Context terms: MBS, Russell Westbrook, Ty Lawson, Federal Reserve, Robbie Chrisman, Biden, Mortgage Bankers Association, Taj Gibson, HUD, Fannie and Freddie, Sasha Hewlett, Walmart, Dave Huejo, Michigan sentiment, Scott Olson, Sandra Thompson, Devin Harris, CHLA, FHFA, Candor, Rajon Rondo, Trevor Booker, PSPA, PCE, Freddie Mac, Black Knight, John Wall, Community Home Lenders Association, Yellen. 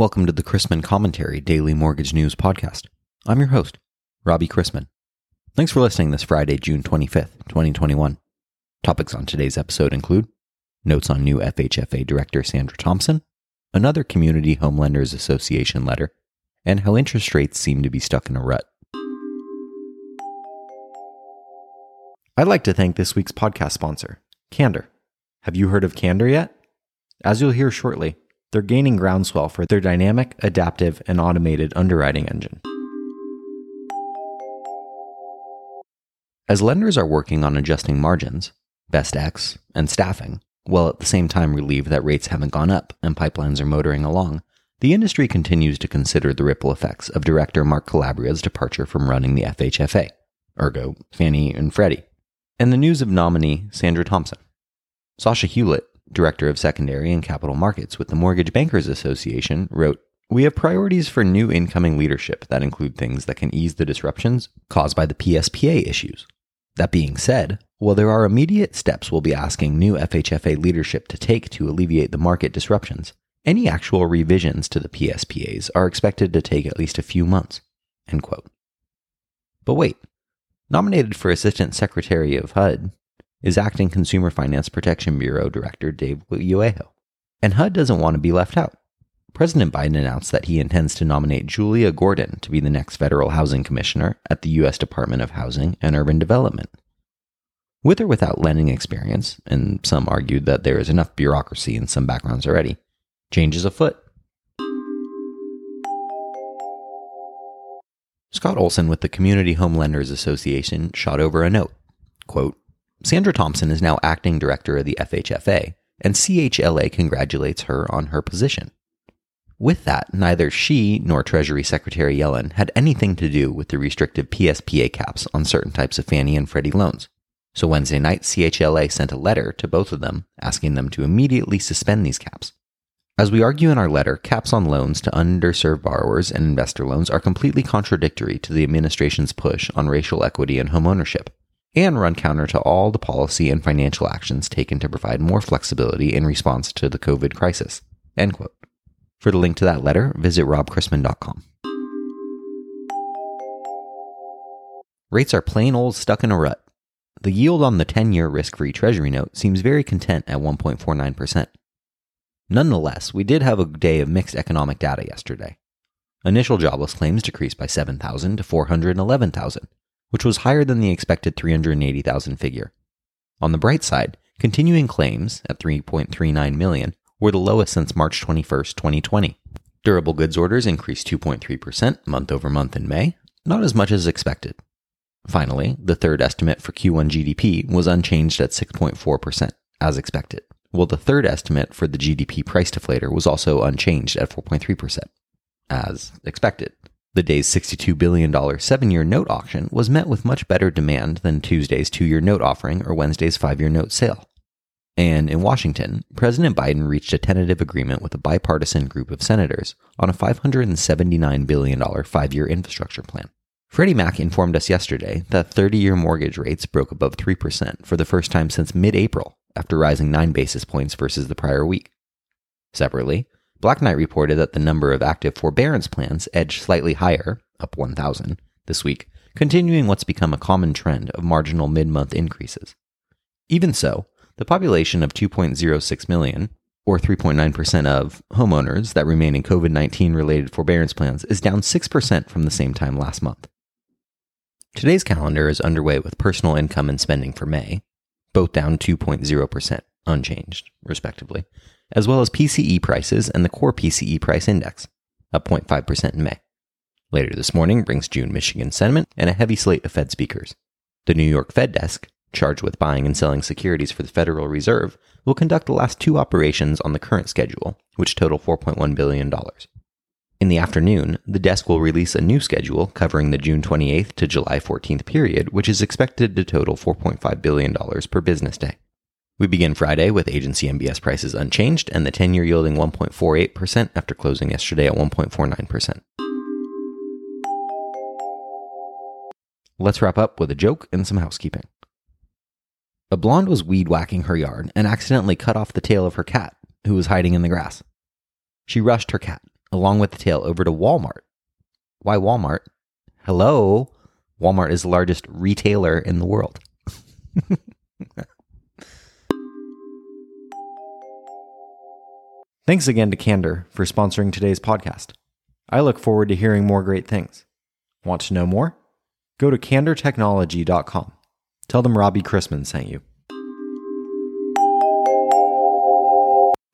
Welcome to the Chrisman Commentary Daily Mortgage News Podcast. I'm your host, Robbie Chrisman. Thanks for listening this Friday, June 25th, 2021. Topics on today's episode include notes on new FHFA Director Sandra Thompson, another Community Home Lenders Association letter, and how interest rates seem to be stuck in a rut. I'd like to thank this week's podcast sponsor, Candor. Have you heard of Candor yet? As you'll hear shortly, they're gaining groundswell for their dynamic, adaptive, and automated underwriting engine. As lenders are working on adjusting margins, best X, and staffing, while at the same time relieved that rates haven't gone up and pipelines are motoring along, the industry continues to consider the ripple effects of Director Mark Calabria's departure from running the FHFA, ergo Fannie and Freddie, and the news of nominee Sandra Thompson. Sasha Hewlett, Director of Secondary and Capital Markets with the Mortgage Bankers Association, wrote, "We have priorities for new incoming leadership that include things that can ease the disruptions caused by the PSPA issues. That being said, while there are immediate steps we'll be asking new FHFA leadership to take to alleviate the market disruptions, any actual revisions to the PSPAs are expected to take at least a few months." End quote. But wait, nominated for Assistant Secretary of HUD is Acting Consumer Finance Protection Bureau Director Dave Huejo. And HUD doesn't want to be left out. President Biden announced that he intends to nominate Julia Gordon to be the next Federal Housing Commissioner at the U.S. Department of Housing and Urban Development. With or without lending experience, and some argued that there is enough bureaucracy in some backgrounds already, change is afoot. Scott Olson with the Community Home Lenders Association shot over a note, quote, "Sandra Thompson is now acting director of the FHFA, and CHLA congratulates her on her position. With that, neither she nor Treasury Secretary Yellen had anything to do with the restrictive PSPA caps on certain types of Fannie and Freddie loans. So Wednesday night, CHLA sent a letter to both of them asking them to immediately suspend these caps. As we argue in our letter, caps on loans to underserved borrowers and investor loans are completely contradictory to the administration's push on racial equity and homeownership, and run counter to all the policy and financial actions taken to provide more flexibility in response to the COVID crisis." End quote. For the link to that letter, visit robchrisman.com. Rates are plain old stuck in a rut. The yield on the 10-year risk-free Treasury note seems very content at 1.49%. Nonetheless, we did have a day of mixed economic data yesterday. Initial jobless claims decreased by 7,000 to 411,000. Which was higher than the expected 380,000 figure. On the bright side, continuing claims at 3.39 million were the lowest since March 21, 2020. Durable goods orders increased 2.3% month over month in May, not as much as expected. Finally, the third estimate for Q1 GDP was unchanged at 6.4%, as expected, while the third estimate for the GDP price deflator was also unchanged at 4.3%, as expected. The day's $62 billion 7-year note auction was met with much better demand than Tuesday's 2-year note offering or Wednesday's 5-year note sale. And in Washington, President Biden reached a tentative agreement with a bipartisan group of senators on a $579 billion 5-year infrastructure plan. Freddie Mac informed us yesterday that 30-year mortgage rates broke above 3% for the first time since mid-April, after rising 9 basis points versus the prior week. Separately, Black Knight reported that the number of active forbearance plans edged slightly higher, up 1,000, this week, continuing what's become a common trend of marginal mid-month increases. Even so, the population of 2.06 million, or 3.9% of, homeowners that remain in COVID-19-related forbearance plans is down 6% from the same time last month. Today's calendar is underway with personal income and spending for May, both down 2.0%, unchanged, respectively, as well as PCE prices and the core PCE price index, up 0.5% in May. Later this morning brings June Michigan sentiment and a heavy slate of Fed speakers. The New York Fed desk, charged with buying and selling securities for the Federal Reserve, will conduct the last 2 operations on the current schedule, which total $4.1 billion. In the afternoon, the desk will release a new schedule covering the June 28th to July 14th period, which is expected to total $4.5 billion per business day. We begin Friday with agency MBS prices unchanged and the 10-year yielding 1.48% after closing yesterday at 1.49%. Let's wrap up with a joke and some housekeeping. A blonde was weed-whacking her yard and accidentally cut off the tail of her cat, who was hiding in the grass. She rushed her cat, along with the tail over to Walmart. Why Walmart? Hello, Walmart is the largest retailer in the world. Thanks again to Candor for sponsoring today's podcast. I look forward to hearing more great things. Want to know more? Go to CanderTechnology.com. Tell them Robbie Chrisman sent you.